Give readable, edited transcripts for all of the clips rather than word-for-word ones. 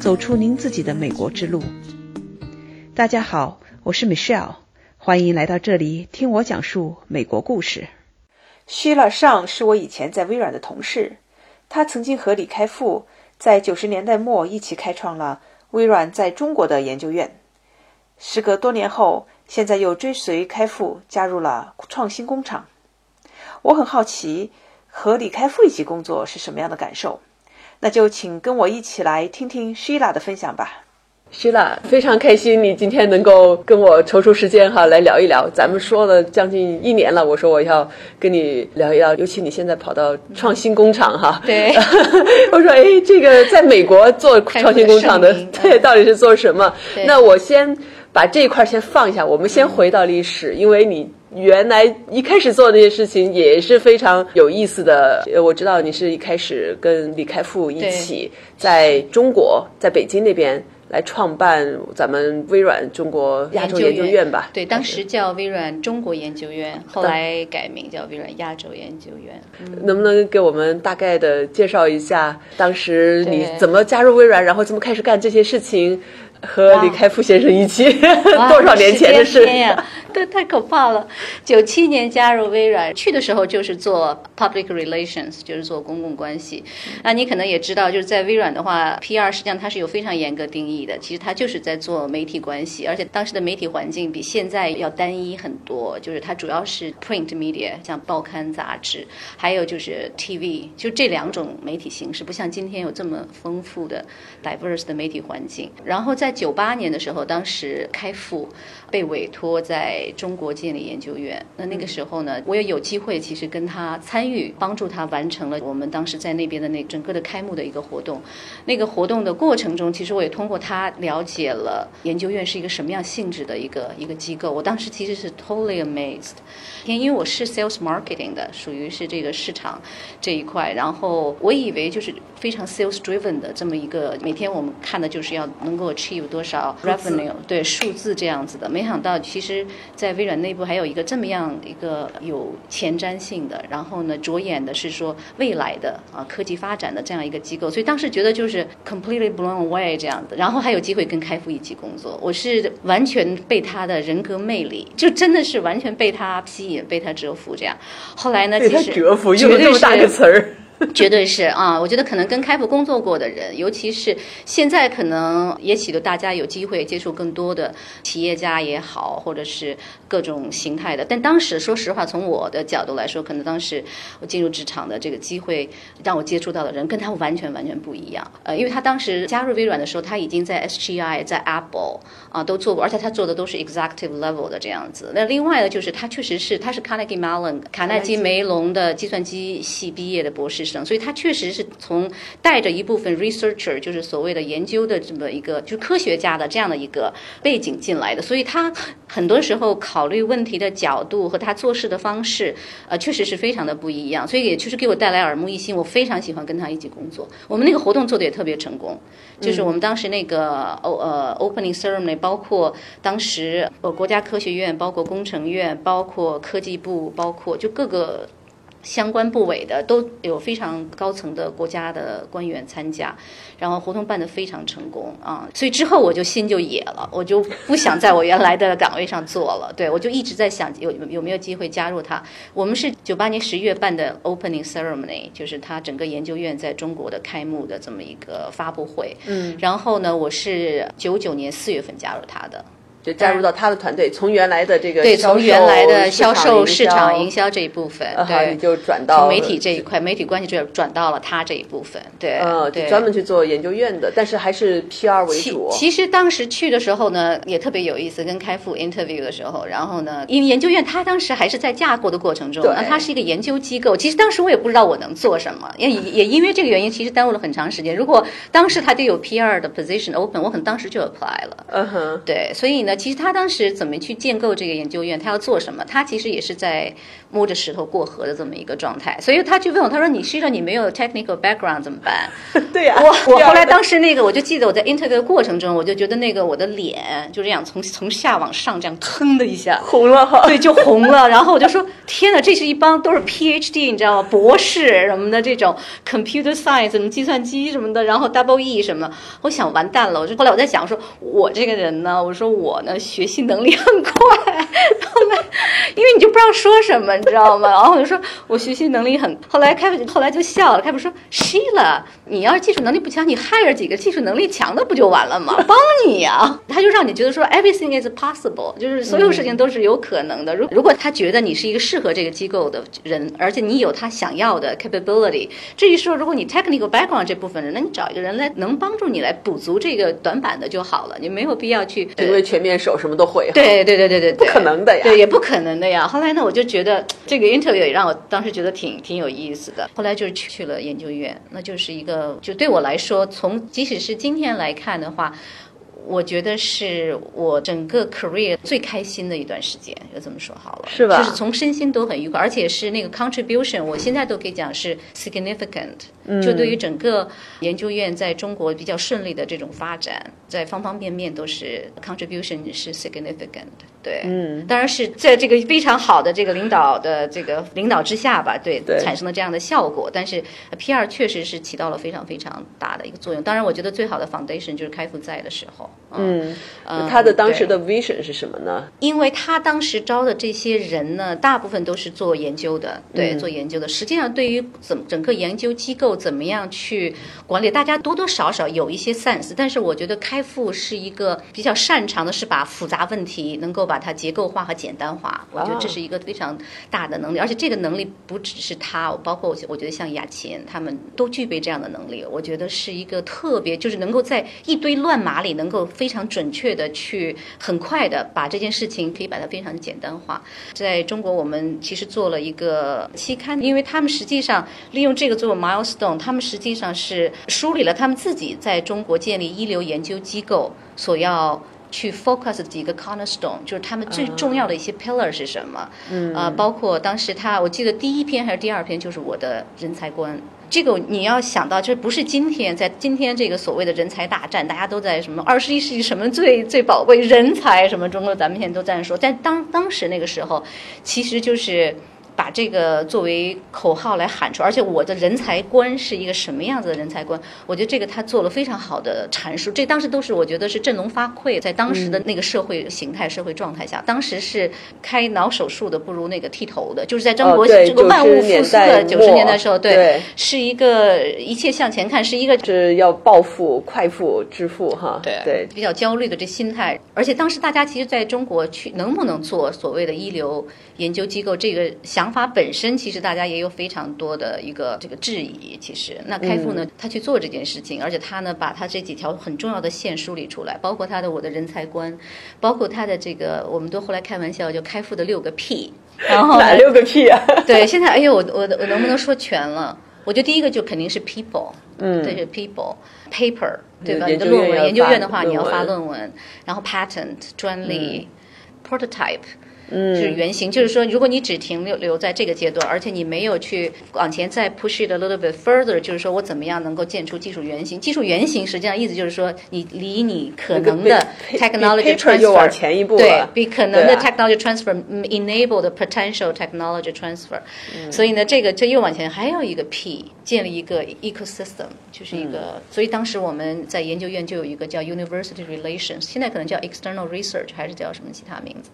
走出您自己的美国之路。大家好，我是 Michelle， 欢迎来到这里听我讲述美国故事。Sheila Shang 是我以前在微软的同事，她曾经和李开复在90年代末一起开创了微软在中国的研究院。时隔多年后，现在又追随开复加入了创新工厂。我很好奇和李开复一起工作是什么样的感受，那就请跟我一起来听听 Sheila 的分享吧。Sheila， 非常开心你今天能够跟我抽出时间哈来聊一聊。咱们说了将近1年了，我说我要跟你聊一聊，尤其你现在跑到创新工厂哈。对，我说这个在美国做创新工厂 的对到底是做什么？那我先把这一块先放下，我们先回到历史，因为你原来一开始做的那些事情也是非常有意思的。我知道你是一开始跟李开复一起在中国，在北京那边来创办咱们微软中国亚洲研究院吧。对，当时叫微软中国研究院，后来改名叫微软亚洲研究院。能不能给我们大概的介绍一下当时你怎么加入微软，然后怎么开始干这些事情，和李开复先生一起多少年前的事呀？这太可怕了。97年加入微软，去的时候就是做 public relations， 就是做公共关系。那你可能也知道，就是在微软的话 PR 实际上它是有非常严格定义的，其实它就是在做媒体关系，而且当时的媒体环境比现在要单一很多，就是它主要是 print media， 像报刊杂志，还有就是 TV， 就这2种媒体形式，不像今天有这么丰富的 diverse 的媒体环境。然后在98年的时候，当时开复被委托在中国建立研究院。那个时候呢，我也有机会其实跟他参与，帮助他完成了我们当时在那边的那整个的开幕的一个活动。那个活动的过程中，其实我也通过他了解了研究院是一个什么样性质的一个机构。我当时其实是 totally amazed， 因为我是 sales marketing 的，属于是这个市场这一块，然后我以为就是非常 sales driven 的这么一个，每天我们看的就是要能够 achieve 多少 revenue， 对，数字这样子的。没想到其实在微软内部还有一个这么样一个有前瞻性的，然后呢着眼的是说未来的科技发展的这样一个机构。所以当时觉得就是 completely blown away 这样的。然后还有机会跟开复一起工作，我是完全被他的人格魅力，就真的是完全被他吸引，被他折服这样。后来呢，被他折服用了这么大个词儿，绝对是啊！我觉得可能跟开复工作过的人，尤其是现在可能也许大家有机会接触更多的企业家也好，或者是各种形态的。但当时说实话，从我的角度来说，可能当时我进入职场的这个机会，让我接触到的人跟他完全不一样。因为他当时加入微软的时候，他已经在 SGI 在 Apple 啊都做过，而且他做的都是 executive level 的这样子。那另外呢，就是他确实是他是 Carnegie Mellon 卡耐基梅隆的计算机系毕业的博士。所以他确实是从带着一部分 researcher， 就是所谓的研究的这么一个，就是科学家的这样的一个背景进来的。所以他很多时候考虑问题的角度和他做事的方式，确实是非常的不一样。所以也就是给我带来耳目一新，我非常喜欢跟他一起工作。我们那个活动做的也特别成功，就是我们当时那个opening ceremony， 包括当时国家科学院，包括工程院，包括科技部，包括就各个相关部委的都有非常高层的国家的官员参加，然后活动办得非常成功啊！所以之后我就心就野了，我就不想在我原来的岗位上做了。对，我就一直在想有没有机会加入他。我们是98年10月办的 opening ceremony， 就是他整个研究院在中国的开幕的这么一个发布会。然后呢，我是99年4月份加入他的。就加入到他的团队，从原来的这个从原来的销售、市场营销这一部分，对，你就转到从媒体这一块、媒体关系这转到了他这一部分，对，对，专门去做研究院的，但是还是 PR 为主。其实当时去的时候呢，也特别有意思，跟开复 interview 的时候，然后呢，因为研究院他当时还是在架构的过程中，那他是一个研究机构，其实当时我也不知道我能做什么，也因为这个原因，其实耽误了很长时间。如果当时他就有 PR 的 position open， 我可能当时就 apply 了，对，所以呢。呢，其实他当时怎么去建构这个研究院，他要做什么，他其实也是在摸着石头过河的这么一个状态。所以他去问我，他说你Sheila你没有 technical background 怎么办？对呀、啊，我后来当时那个我就记得我在 interview 的过程中，我就觉得那个我的脸就这样从下往上这样腾的一下红了哈，对，就红了。然后我就说天哪，这是一帮都是 PhD 你知道吗，博士什么的这种 computer science 什么计算机什么的，然后 double E 什么，我想完蛋了。我就后来我在想说我这个人呢，我说我呢学习能力很快，然后呢因为你就不知道说什么你知道吗，然后我就说我学习能力很，后来就笑了，开普说 Sheila 你要是技术能力不强，你 hire 几个技术能力强的不就完了吗，帮你啊。他就让你觉得说 everything is possible， 就是所有事情都是有可能的。如果他觉得你是一个适合这个机构的人，而且你有他想要的 capability， 至于说如果你 technical background 这部分人，那你找一个人来能帮助你来补足这个短板的就好了，你没有必要去因为全面手什么都会。对对对对对，不可能的呀，对，也不可能的呀。后来呢，我就觉得这个 interview 也让我当时觉得挺有意思的。后来就是去了研究院，那就是一个就对我来说，从即使是今天来看的话，我觉得是我整个 career 最开心的一段时间，就这么说好了，是吧？就是从身心都很愉快，而且是那个 contribution， 我现在都可以讲是 significant，就对于整个研究院在中国比较顺利的这种发展，在方方面面都是 contribution 是 significant， 对，当然是在这个非常好的这个领导之下吧，对，产生了这样的效果。但是 PR 确实是起到了非常非常大的一个作用。当然，我觉得最好的 foundation 就是开复在的时候。他的当时的 vision 是什么呢？因为他当时招的这些人呢，大部分都是做研究的，对，做研究的。实际上，对于整个研究机构怎么样去管理，大家多多少少有一些 sense， 但是我觉得开复是一个比较擅长的，是把复杂问题能够把它结构化和简单化。我觉得这是一个非常大的能力，而且这个能力不只是他，包括我觉得像雅琴他们都具备这样的能力。我觉得是一个特别，就是能够在一堆乱麻里能够非常准确的去很快的把这件事情可以把它非常简单化。在中国我们其实做了一个期刊，因为他们实际上利用这个作为 milestone， 他们实际上是梳理了他们自己在中国建立一流研究机构所要去 focus 几个 cornerstone， 就是他们最重要的一些 pillar 是什么，包括当时我记得第一篇还是第二篇就是我的人才观。这个你要想到，这不是今天，在今天这个所谓的人才大战，大家都在什么21世纪什么最最宝贵人才什么，中国咱们现在都在说，但当时那个时候其实就是把这个作为口号来喊出，而且我的人才观是一个什么样子的人才观，我觉得这个他做了非常好的阐述。这当时都是我觉得是振聋发聩，在当时的那个社会形态、社会状态下，当时是开脑手术的不如那个剃头的，就是在中国这个万物复苏的90年代的时候，对，是一个一切向前看，是一个是要暴富、快富、致富哈，对，比较焦虑的这心态。而且当时大家其实在中国去能不能做所谓的一流研究机构这个想法本身，其实大家也有非常多的一个这个质疑。其实那开复呢，他去做这件事情，而且他呢把他这几条很重要的线梳理出来，包括他的我的人才观，包括他的这个，我们都后来开玩笑就开复的6个P， 然后哪6个P啊？对，现在哎呦，我能不能说全了？我觉得第一个就肯定是 people， 对，是 people paper， 对吧？你的论文，研究院的话你要发论文，然后 patent 专利，prototype。就是原型，就是说如果你只停留在这个阶段，而且你没有去往前再 push it a little bit further， 就是说我怎么样能够建出技术原型。技术原型实际上意思就是说你离你可能的 technology transfer 又往前一步了，对，比可能的 technology transfer enable the potential technology transfer，所以呢这又往前。还有一个 P， 建立一个 ecosystem， 就是一个所以当时我们在研究院就有一个叫 university relations， 现在可能叫 external research 还是叫什么其他名字，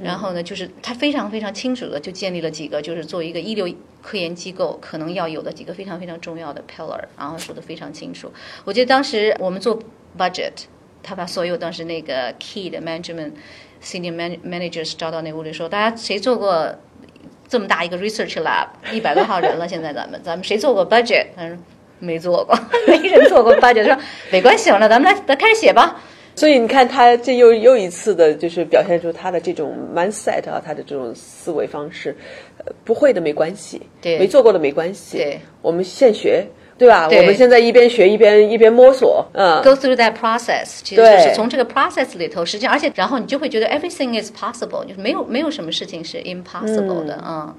然后呢就是他非常非常清楚的就建立了几个，就是做一个一流科研机构可能要有的几个非常非常重要的 pillar， 然后说的非常清楚。我记得当时我们做 budget， 他把所有当时那个 key 的 management senior managers 招到那屋里说，大家谁做过这么大一个 research lab， 100多号人了，现在咱们谁做过 budget？ 他说没做过，没人做过 budget， 说没关系，那咱们来开始写吧。所以你看他这又一次的就是表现出他的这种 mindset 啊，他的这种思维方式，不会的没关系，对，没做过的没关系，对，我们现学，对吧？对，我们现在一边学一边摸索，go through that process， 其实就是从这个 process 里头实际上，而且然后你就会觉得 everything is possible， 就是没有什么事情是 impossible 的，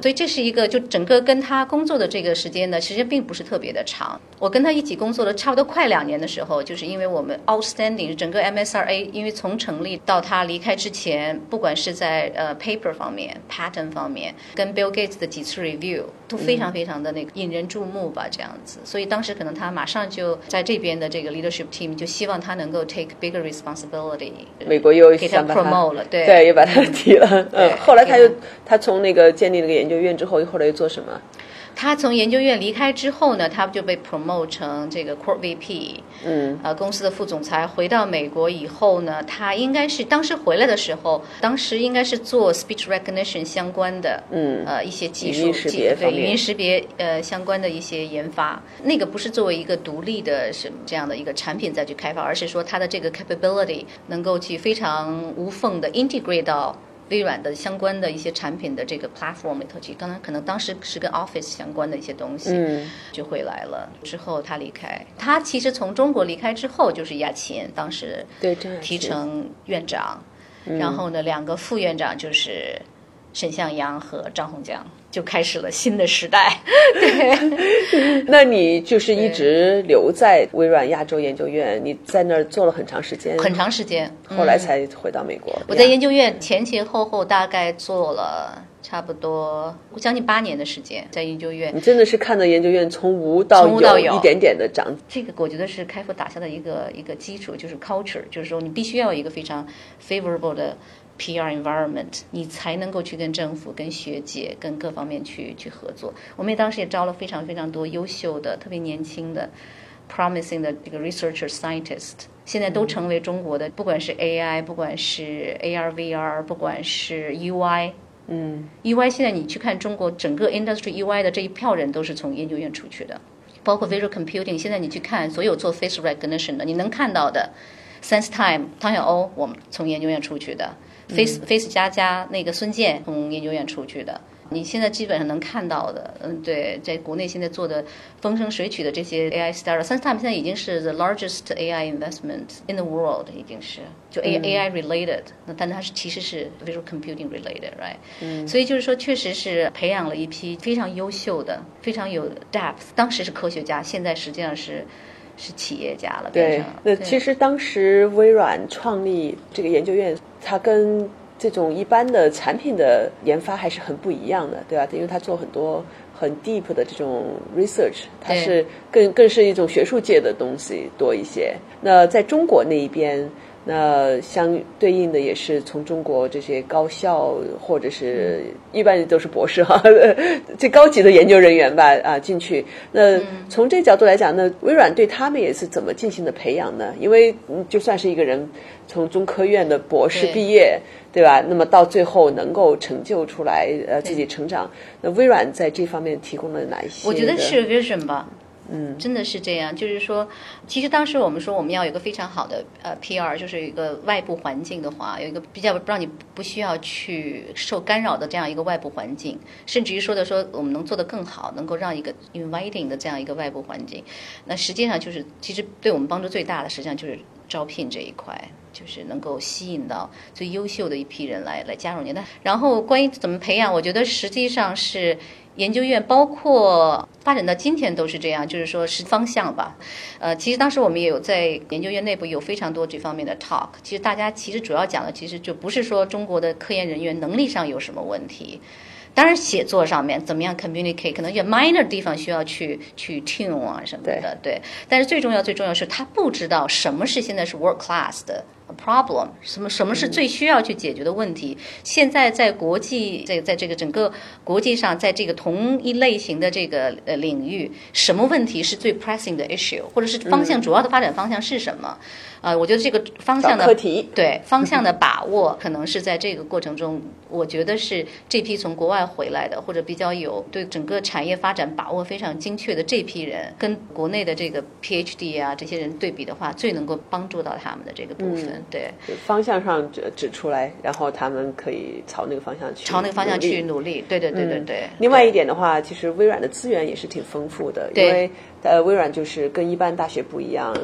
所以这是一个就整个跟他工作的这个时间呢，其实并不是特别的长。我跟他一起工作了差不多快2年的时候，就是因为我们 outstanding 整个 MSRA， 因为从成立到他离开之前，不管是在paper 方面 patent 方面跟 Bill Gates 的几次 review 都非常非常的那个引人注目吧，这样子。所以当时可能他马上就在这边的这个 leadership team 就希望他能够 take bigger responsibility， 美国又给他 promote 了，对，又把他提了，后来他从那个建立那个研究院之后，后来又做什么？他从研究院离开之后呢，他就被 promote 成这个 Quartz VP， 公司的副总裁。回到美国以后呢，他应该是当时回来的时候，当时应该是做 speech recognition 相关的，一些技术，对语音识别相关的一些研发。那个不是作为一个独立的什么这样的一个产品再去开发，而是说他的这个 capability 能够去非常无缝的 integrate 到微软的相关的一些产品的这个 platform 里头去，刚刚可能当时是跟 Office 相关的一些东西，就回来了。之后他离开，他其实从中国离开之后，就是亚勤当时提成院长，然后呢2个副院长就是沈向阳和张洪江，就开始了新的时代。对，那你就是一直留在微软亚洲研究院，你在那儿做了很长时间，很长时间，后来才回到美国。我在研究院前后大概做了差不多将近8年的时间在研究院。你真的是看到研究院从无到有，一点点的长。这个我觉得是开复打下的一个基础，就是 culture， 就是说你必须要有一个非常 favorable 的PR environment， 你才能够去跟政府、跟学界、跟各方面去合作。我们也当时也招了非常非常多优秀的、特别年轻的、promising 的这个 researcher scientist， 现在都成为中国的，不管是 AI， 不管是 AR/VR， 不管是 UI。UI 现在你去看中国整个 industry UI 的这一票人都是从研究院出去的，包括 visual computing。现在你去看所有做 face recognition 的，你能看到的 SenseTime 唐小欧，我们从研究院出去的。Face 加加那个孙健从研究院出去的，你现在基本上能看到的，对，在国内现在做的风生水起的这些 AI startup， SenseTime 现在已经是 the largest AI investment in the world， 已经是就 AI related， 那但它是其实是 visual computing related， right？所以就是说，确实是培养了一批非常优秀的、非常有 depth， 当时是科学家，现在实际上是企业家了，变成。对，那其实当时微软创立这个研究院，它跟这种一般的产品的研发还是很不一样的，对吧？因为它做很多很 deep 的这种 research， 它是更是一种学术界的东西多一些。那在中国那一边，那相对应的也是从中国这些高校或者是一般都是博士哈，最高级的研究人员吧进去。那从这角度来讲，那微软对他们也是怎么进行的培养呢？因为就算是一个人从中科院的博士毕业，对吧？那么到最后能够成就出来，自己成长。那微软在这方面提供了哪一些？我觉得是 vision 吧。真的是这样，就是说，其实当时我们说我们要有一个非常好的PR， 就是有一个外部环境的话，有一个比较让你不需要去受干扰的这样一个外部环境，甚至于说我们能做得更好，能够让一个 inviting 的这样一个外部环境。那实际上就是，其实对我们帮助最大的，实际上就是招聘这一块。就是能够吸引到最优秀的一批人来加入你。然后关于怎么培养，我觉得实际上是研究院包括发展到今天都是这样，就是说是方向吧。其实当时我们也有在研究院内部有非常多这方面的 talk。其实大家其实主要讲的其实就不是说中国的科研人员能力上有什么问题。当然写作上面怎么样 communicate， 可能有 minor 地方需要去 tune 啊什么的， 对。但是最重要是他不知道什么是现在是 world class 的 problem， 什么是最需要去解决的问题。现在在国际在这个整个国际上，在这个同一类型的这个领域，什么问题是最 pressing 的 issue， 或者是方向主要的发展方向是什么？我觉得这个方向的方向的把握，可能是在这个过程中，我觉得是这批从国外回来的，或者比较有对整个产业发展把握非常精确的这批人，跟国内的这个 PhD 啊这些人对比的话，最能够帮助到他们的这个部分。方向上指出来，然后他们可以朝那个方向去努力。对。另外一点的话，其实微软的资源也是挺丰富的，因为微软就是跟一般大学不一样，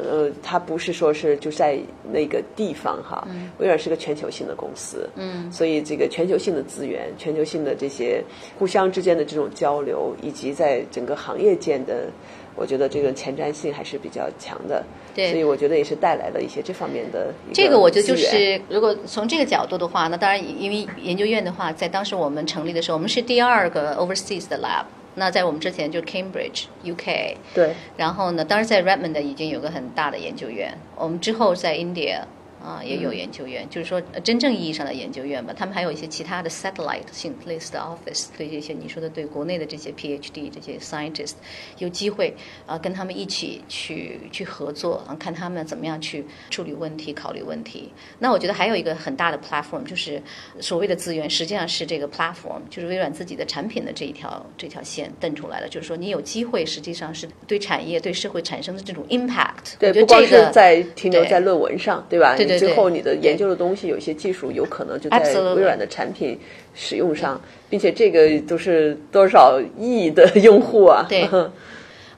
它不是说是就在那个地方哈，微软是个全球性的公司，所以这个全球性的资源、全球性的这些互相之间的这种交流，以及在整个行业间的，我觉得这个前瞻性还是比较强的，对，所以我觉得也是带来了一些这方面的一个资源。这个我觉得就是，如果从这个角度的话，那当然因为研究院的话，在当时我们成立的时候，我们是第二个 overseas 的 lab。那在我们之前就 Cambridge UK， 对，然后呢，当然在 Redmond 已经有个很大的研究院，我们之后在 India 啊也有研究院，就是说真正意义上的研究院吧，他们还有一些其他的 satellite 性类似的 office， 对这些你说的对国内的这些 PhD 这些 scientist 有机会跟他们一起去合作，看他们怎么样去处理问题、考虑问题。那我觉得还有一个很大的 platform 就是所谓的资源，实际上是这个 platform 就是微软自己的产品的这条线。瞪出来了，就是说你有机会实际上是对产业对社会产生的这种 impact， 对，不光是在停留在论文上， 对吧，对，你最后你的研究的东西有一些技术有可能就在微软的产品使用上，并且这个都是多少亿的用户啊，对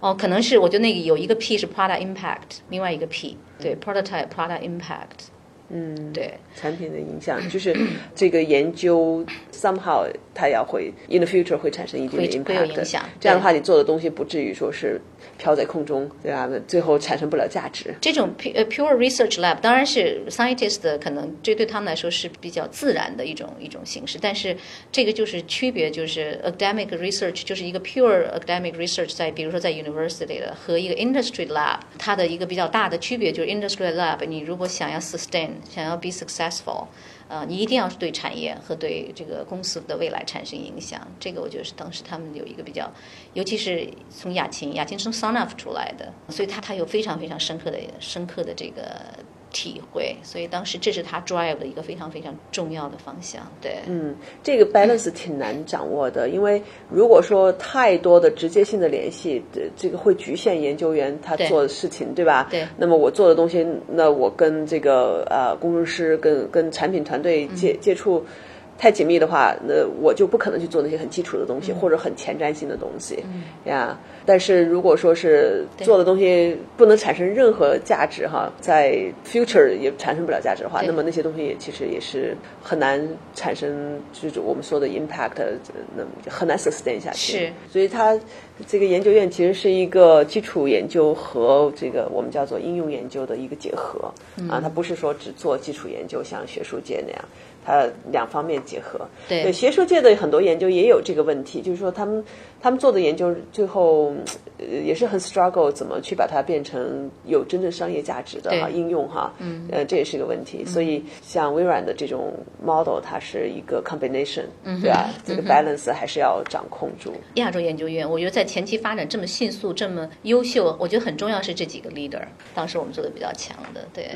哦，可能是我觉得那个有一个 P 是 product impact， 另外一个 P 对 prototype product impact， 对产品的影响，就是这个研究 somehow 它要会 in the future 会产生一定的 impact， 这样的话你做的东西不至于说是飘在空中，对吧？最后产生不了价值。这种 pure research lab 当然是 scientist 可能这对他们来说是比较自然的一种形式，但是这个就是区别，就是 academic research 就是一个 pure academic research 在比如说在 university 的和一个 industry lab 它的一个比较大的区别就是 industry lab 你如果想要 sustain 想要 be successful，你一定要是对产业和对这个公司的未来产生影响，这个我觉得是当时他们有一个比较，尤其是从亚琴从 SunUp 出来的，所以他有非常非常深刻的这个体会，所以当时这是他 drive 的一个非常非常重要的方向。对，这个 balance 挺难掌握的，因为如果说太多的直接性的联系，这个会局限研究员他做的事情， 对吧？对。那么我做的东西，那我跟这个工程师跟产品团队接触。太紧密的话，那我就不可能去做那些很基础的东西，或者很前瞻性的东西，呀。但是如果说是做的东西不能产生任何价值哈，在 future 也产生不了价值的话，那么那些东西也其实也是很难产生，就是我们说的 impact， 很难 sustain 下去。是，所以它这个研究院其实是一个基础研究和这个我们叫做应用研究的一个结合，它不是说只做基础研究，像学术界那样。它两方面结合， 对学术界的很多研究也有这个问题，就是说他们做的研究最后也是很 struggle 怎么去把它变成有真正商业价值的应用哈，这也是个问题，所以像微软的这种 model 它是一个 combination， 对吧，这个 balance 还是要掌控住。亚洲研究院我觉得在前期发展这么迅速这么优秀，我觉得很重要是这几个 leader， 当时我们做的比较强的，对，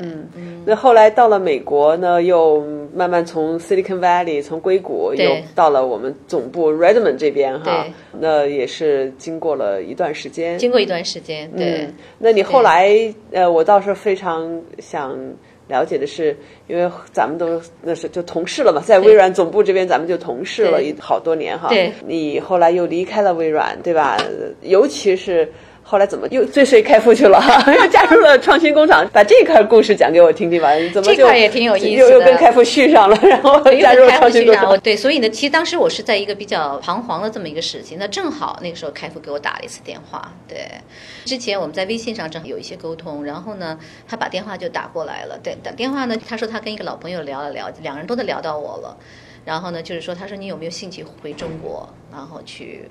那后来到了美国呢，又慢慢从 Silicon Valley 从硅谷又到了我们总部 Redmond 这边哈，那也是经过一段时间，对。那你后来我倒是非常想了解的是，因为咱们都那是就同事了嘛，在微软总部这边咱们就同事了好多年哈。对，你后来又离开了微软，对吧？尤其是。后来怎么又最税开复去了，又加入了创新工厂，把这块故事讲给我听听吧。怎么就这块也挺有意思的，又跟开复续上了，然后加入了创新工厂。对，所以呢，其实当时我是在一个比较彷徨的这么一个时期，那正好那个时候开复给我打了一次电话。对，之前我们在微信上正好有一些沟通，然后呢，他把电话就打过来了。对，打电话呢，他说他跟一个老朋友聊了聊，两个人都在聊到我了。然后呢，就是说，他说你有没有兴趣回中国，然后去。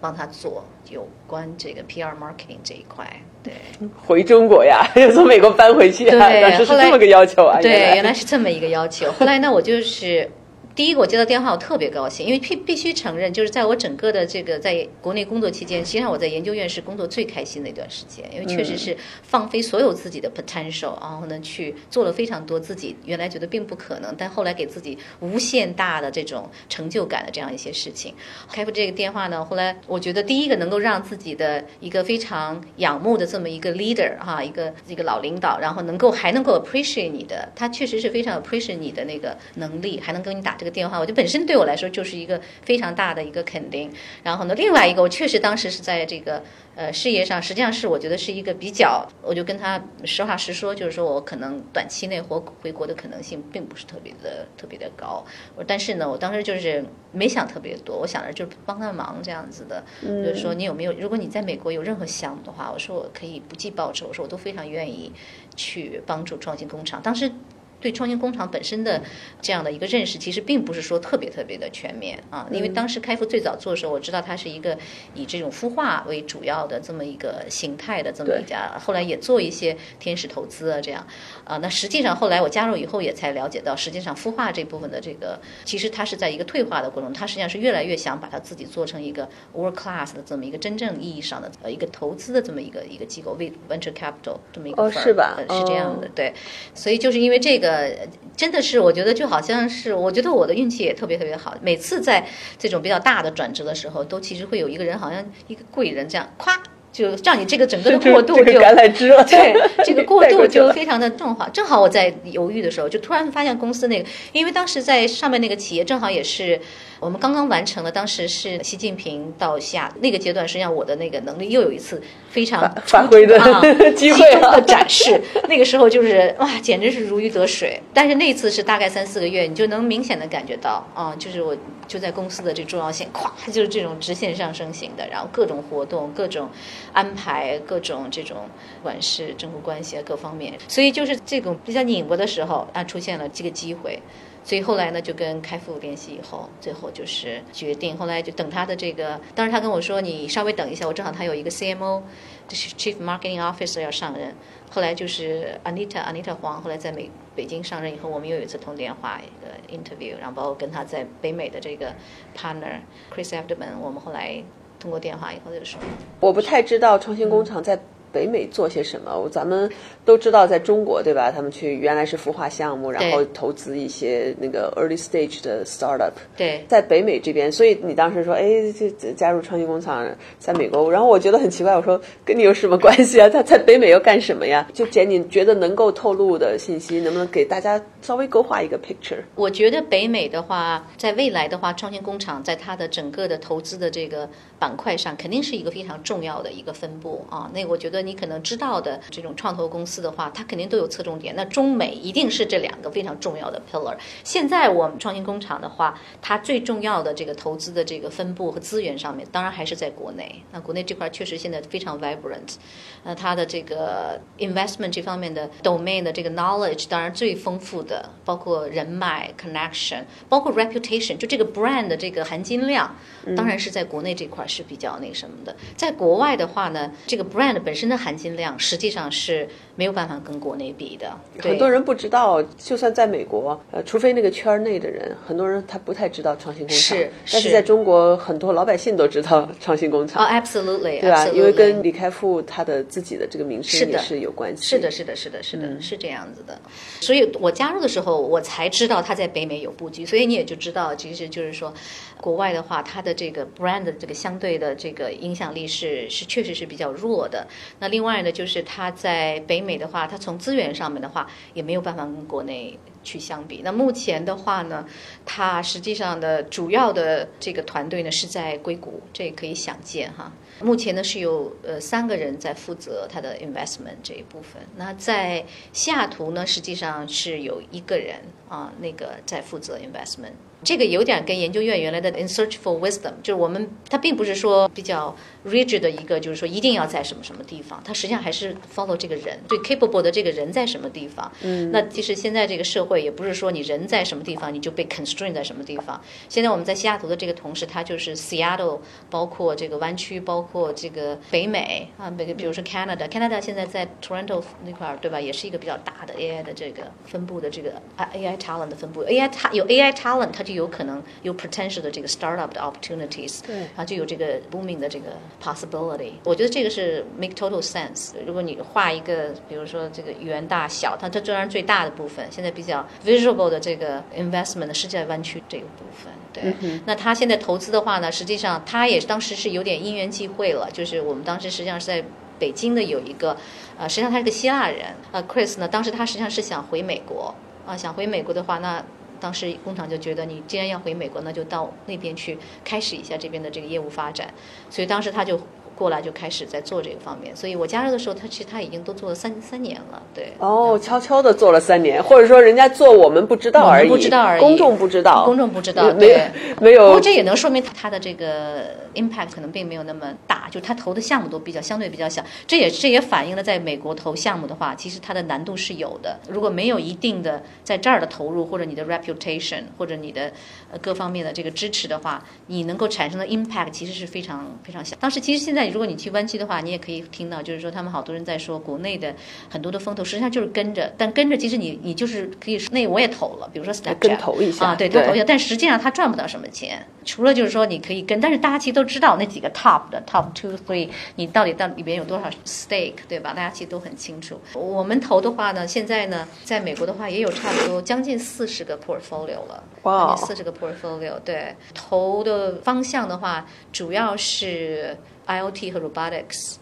帮他做有关这个 PR marketing 这一块，对，回中国呀，又从美国搬回去，对，是这么个要求啊，对，原来是这么一个要求。后来呢，我就是第一个我接到电话，我特别高兴，因为必须承认，就是在我整个的这个在国内工作期间，实际上我在研究院是工作最开心的一段时间，因为确实是放飞所有自己的 potential，然后呢去做了非常多自己原来觉得并不可能，但后来给自己无限大的这种成就感的这样一些事情。开复这个电话呢，后来我觉得第一个能够让自己的一个非常仰慕的这么一个 leader 哈，一个老领导，然后能够还能够 appreciate 你的，他确实是非常 appreciate 你的那个能力，还能跟你打。这个电话，我就本身对我来说就是一个非常大的一个肯定。然后呢，另外一个我确实当时是在这个事业上，实际上是我觉得是一个比较，我就跟他实话实说，就是说我可能短期内回国的可能性并不是特别的高。但是呢，我当时就是没想特别多，我想着就是帮他忙这样子的，就是说你有没有，如果你在美国有任何项目的话，我说我可以不计报酬，我说我都非常愿意去帮助创新工厂。当时对创新工厂本身的这样的一个认识，其实并不是说特别的全面啊，因为当时开复最早做的时候，我知道它是一个以这种孵化为主要的这么一个形态的这么一家，后来也做一些天使投资啊这样啊。那实际上后来我加入以后也才了解到，实际上孵化这部分的这个，其实它是在一个退化的过程，它实际上是越来越想把它自己做成一个 world class 的这么一个真正意义上的一个投资的这么一个机构 venture capital 这么一个 firm， 是吧？是这样的，对。所以就是因为这个。真的是我觉得就好像是，我觉得我的运气也特别好，每次在这种比较大的转折的时候，都其实会有一个人，好像一个贵人这样咵就让你这个整个的过渡就橄榄枝了，对，这个过渡就非常的正好。正好我在犹豫的时候，就突然发现公司那个，因为当时在上面那个企业正好也是我们刚刚完成了，当时是习近平到西雅图那个阶段，实际上我的那个能力又有一次非常发挥的机会的展示。那个时候就是哇，简直是如鱼得水。但是那一次是大概3-4个月，你就能明显的感觉到啊，就是我就在公司的这重要性，咵就是这种直线上升型的，然后各种活动、各种安排、各种这种不管是政府关系啊各方面，所以就是这种比较拧巴的时候啊，出现了这个机会。所以后来呢，就跟开复联系以后，最后就是决定，后来就等他的这个，当时他跟我说你稍微等一下，我正好他有一个 CMO 就是 Chief Marketing Officer 要上任，后来就是 Anita 黄，后来在北京上任以后，我们又有一次通电话一个 interview， 然后包括跟他在北美的这个 partner Chris Eftemand， 我们后来通过电话以后就说，我不太知道创新工厂在北美做些什么，咱们都知道在中国对吧，他们去原来是孵化项目，然后投资一些那个 early stage 的 startup， 对，在北美这边。所以你当时说加入创新工厂在美国，然后我觉得很奇怪，我说跟你有什么关系啊，他在北美又干什么呀？就简你觉得能够透露的信息，能不能给大家稍微勾画一个 picture？ 我觉得北美的话，在未来的话，创新工厂在它的整个的投资的这个板块上肯定是一个非常重要的一个分布啊。那我觉得你可能知道的这种创投公司的话，它肯定都有侧重点，那中美一定是这2个非常重要的 pillar。 现在我们创新工厂的话，它最重要的这个投资的这个分布和资源上面，当然还是在国内。那国内这块确实现在非常 vibrant， 那它的这个 investment 这方面的 domain 的这个 knowledge 当然最丰富的，包括人脉 connection， 包括 reputation， 就这个 brand 的这个含金量，当然是在国内这块是比较那什么的。在国外的话呢，这个 brand 本身的含金量实际上是没有办法跟国内比的，很多人不知道。就算在美国除非那个圈内的人，很多人他不太知道创新工厂，但是在中国很多老百姓都知道创新工厂， absolutely， 对吧？ Absolutely， 因为跟李开复他的自己的这个名声也是有关系，是的，是这样子的。所以我加入的时候我才知道他在北美有布局，所以你也就知道其实就是说国外的话，他的这个 brand 的这个相对的这个影响力是确实是比较弱的。那另外呢，就是它在北美的话，它从资源上面的话也没有办法跟国内去相比。那目前的话呢，它实际上的主要的这个团队呢是在硅谷，这也可以想见哈。目前呢是有3个人在负责它的 investment 这一部分。那在西雅图呢，实际上是有1个人啊，那个在负责 investment。这个有点跟研究院原来的 In Search for Wisdom， 就是我们它并不是说比较 rigid 的一个，就是说一定要在什么什么地方，它实际上还是 follow 这个人，对 capable 的这个人在什么地方。那其实现在这个社会也不是说你人在什么地方你就被 constrained 在什么地方。现在我们在西雅图的这个同事，他就是 Seattle， 包括这个湾区，包括这个北美啊，比如说 Canada 现在在 Toronto 那块对吧，也是一个比较大的 AI 的这个分布的这个 AI talent 的分布， 有 AI talent 它就有可能有 potential 的这个 startup 的 opportunities， 对，它就有这个 booming 的这个 possibility。 我觉得这个是 make total sense。 如果你画一个比如说这个圆大小，它当然最大的部分现在比较 visible 的这个 investment 是在湾区这个部分，对。那他现在投资的话呢，实际上他也当时是有点因缘际会了，就是我们当时实际上是在北京的有一个实际上他是个希腊人Chris 呢，当时他实际上是想回美国，想回美国的话，那当时工厂就觉得你既然要回美国，那就到那边去开始一下这边的这个业务发展，所以当时他就过来就开始在做这个方面。所以我加入的时候，其实他已经都做了三年了，对。哦，悄悄的做了3年，或者说人家做我们不知道而已，公众不知道，对，没有。不过这也能说明他的这个 impact 可能并没有那么大，就他投的项目都相对比较小。这也反映了在美国投项目的话，其实它的难度是有的。如果没有一定的在这儿的投入，或者你的 reputation， 或者你的各方面的这个支持的话，你能够产生的 impact 其实是非常非常小。当时其实现在。如果你去湾区的话，你也可以听到，就是说他们好多人在说国内的很多的风投，实际上就是跟着，但跟着其实你就是可以说，那我也投了，比如说 Snapchat 跟投一下啊，对，他投一下，但实际上他赚不到什么钱，除了就是说你可以跟，但是大家其实都知道那几个 top 2, 3， 你到里边有多少 stake， 对吧？大家其实都很清楚。我们投的话呢，现在呢，在美国的话也有差不多将近40个 portfolio 了，哇，40个 portfolio， 对，投的方向的话主要是。IoT 和 Robotics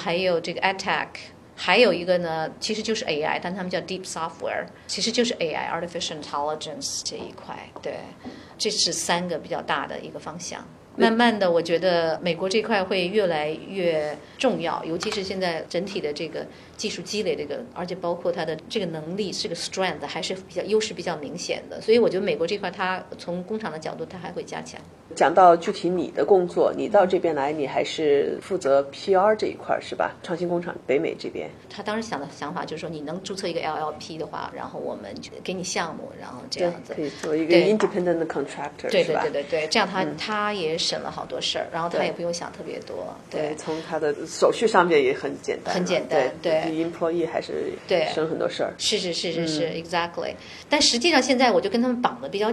还有这个 AdTech， 还有一个呢其实就是 AI， 但他们叫 Deep Software， 其实就是 AI Artificial Intelligence 这一块，对，这是3个比较大的一个方向。慢慢的我觉得美国这块会越来越重要，尤其是现在整体的这个技术积累，这个而且包括它的这个能力是个 strength， 还是比较优势比较明显的，所以我觉得美国这块它从工厂的角度它还会加强。讲到具体你的工作，你到这边来你还是负责 PR 这一块是吧？创新工厂北美这边他当时想法就是说你能注册一个 LLP 的话，然后我们给你项目，然后这样子可以做一个 independent contractor， 对是吧？对，这样他也省了好多事儿，然后他也不用想特别多， 对，从他的手续上面也很简单，很简单，对 employee 还是省很多事儿，是 exactly。 但实际上现在我就跟他们绑得比较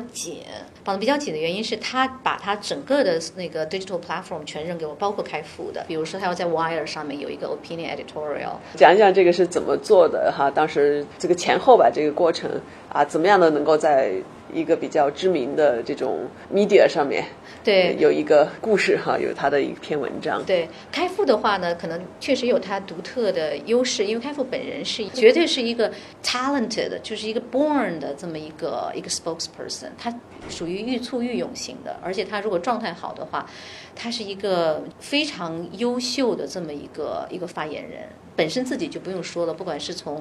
紧的原因是他把他整个的那个 digital platform 全扔给我，包括开服的，比如说他要在 Wired 上面有一个 opinion editorial。 讲一讲这个是怎么做的哈，当时这个前后吧，这个过程啊，怎么样的能够在一个比较知名的这种 media 上面，对，有一个故事哈，有它的一篇文章。对，开复的话呢，可能确实有它独特的优势，因为开复本人是绝对是一个 talented， 就是一个 born 的这么一个 spokesperson， 他属于愈挫愈勇型的，而且他如果状态好的话，他是一个非常优秀的这么一个发言人。本身自己就不用说了，不管是从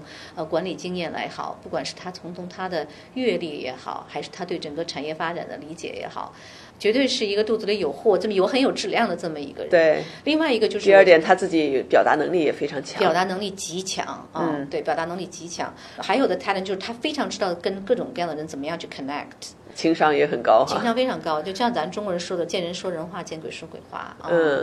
管理经验来好，不管是他从他的阅历也好，还是他对整个产业发展的理解也好，绝对是一个肚子里有货，这么有很有质量的这么一个人。对，另外一个就是第二点，他自己表达能力也非常强，表达能力极强啊，对，表达能力极强。还有的 talent 就是他非常知道跟各种各样的人怎么样去 connect。情商也很高哈，情商非常高，就像咱中国人说的，见人说人话，见鬼说鬼话。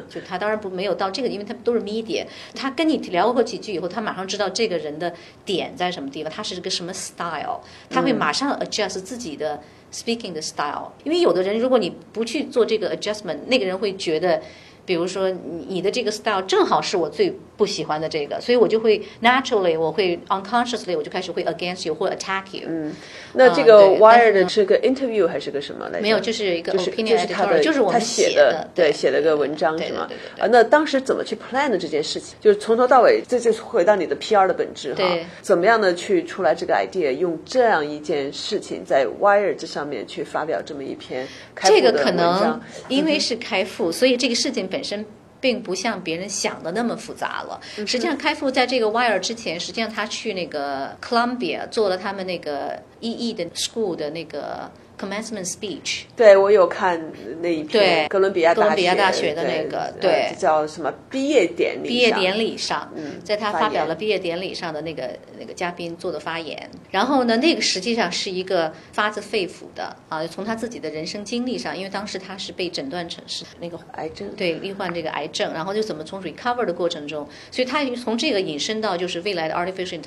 就他当然没有到这个，因为他都是 media， 他跟你聊过几句以后，他马上知道这个人的点在什么地方，他是个什么 style， 他会马上 adjust 自己的 speaking 的 style， 因为有的人如果你不去做这个 adjustment， 那个人会觉得比如说你的这个 style 正好是我最不喜欢的这个，所以我就会 naturally， 我会 unconsciously， 我就开始会 against you 或 attack you。那这个 Wired 是个 interview 还是个什么来着？没有，就是一个 opinion editorial， 就是我们写的，对，写了个文章是吗？啊，那当时怎么去 plan 的这件事情？就是从头到尾，这就是回到你的 PR 的本质哈。怎么样的去出来这个 idea， 用这样一件事情在 Wired 这上面去发表这么一篇开复的文章。这个可能因为是开复，所以这个事情本身并不像别人想的那么复杂了。实际上开复在这个 Wire 之前，实际上他去那个 Columbia 做了他们那个 EE 的 school 的那个 commencement speech。 对，我有看那一篇，对，哥伦比亚大学的那个， 对，叫什么毕业典礼上，在他发表了毕业典礼上的那个嘉宾做的发言。然后呢，那个实际上是一个发自肺腑的啊，从他自己的人生经历上，因为当时他是被诊断成是那个癌症，对，罹患这个癌症，然后就怎么从 recover 的过程中，所以他从这个引申到就是未来的 artificial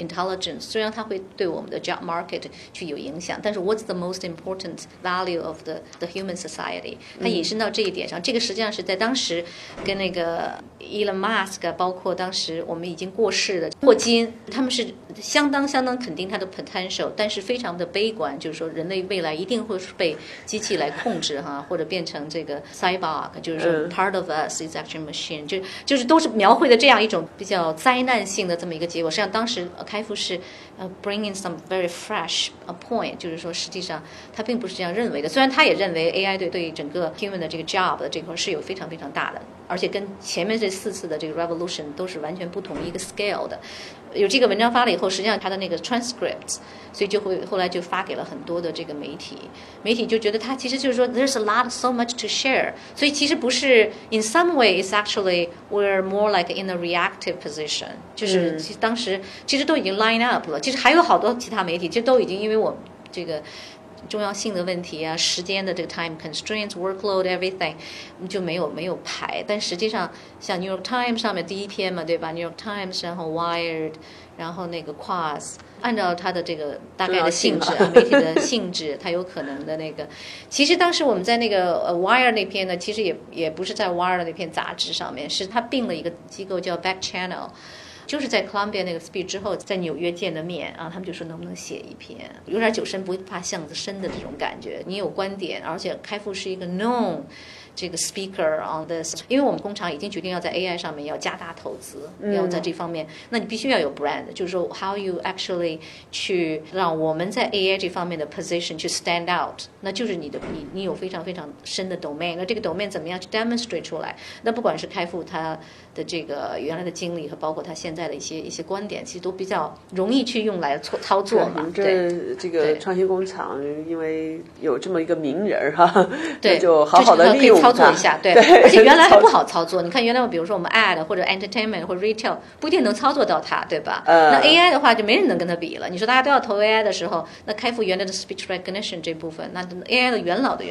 intelligence， 虽然它会对我们的 job market 去有影响，但是 what's the most important value of the human society， 它引申到这一点上。这个实际上是在当时跟那个 Elon Musk， 包括当时我们已经过世的霍金，他们是相当肯定它的 potential， 但是非常的悲观，就是说人类未来一定会被机器来控制哈，或者变成这个 cyborg， 就是说 part of us is actually machine， 就是都是描绘的这样一种比较灾难性的这么一个结果。实际上当时开复是bringing some very fresh point， 就是说实际上他并不是这样认为的，虽然他也认为 AI 对整个 human 的这个 job 的这块是有非常非常大的，而且跟前面这4次的这个 revolution 都是完全不同一个 scale 的。有这个文章发了以后，实际上他的那个 transcripts， 所以就会后来就发给了很多的这个媒体就觉得他其实就是说 there's a lot so much to share， 所以其实不是 in some way it's actually we're more like in a reactive position， 就是当时其实都已经 line up 了，其实还有好多其他媒体其实都已经因为我们这个重要性的问题啊，时间的这个 time constraints workload everything 就没有排，但实际上像 New York Times 上面第一篇嘛，对吧， New York Times 然后 Wired 然后那个 Quartz， 按照它的这个大概的性质啊，媒体的性质它有可能的那个其实当时我们在那个Wired 那篇呢，其实也不是在 Wired 那篇杂志上面，是它并了一个机构叫 Back Channel，就是在 Columbia 那个 speech 之后在纽约见的面啊，他们就说能不能写一篇，有点酒深不怕巷子深的这种感觉，你有观点，而且开复是一个 known 这个 speaker on this， 因为我们工厂已经决定要在 AI 上面要加大投资，要在这方面，那你必须要有 brand， 就是说 how you actually 去让我们在 AI 这方面的 position 去 stand out， 那就是你有非常非常深的 domain， 那这个 domain 怎么样去 demonstrate 出来，那不管是开复他的这个原来的经历和包括他现在的一些观点，其实都比较容易去用来操作嘛。对，这个创新工厂因为有这么一个名人哈，对，就好好的利用它，可以操作一下， 对，而且原来还不好操作。你看原来比如说我们 ad 或者 entertainment 或者 retail 不一定能操作到它，对吧？那 AI 的话就没人能跟它比了。你说大家都要投 AI 的时候，那开复原来的 speech recognition 这部分，那 AI 的元老了。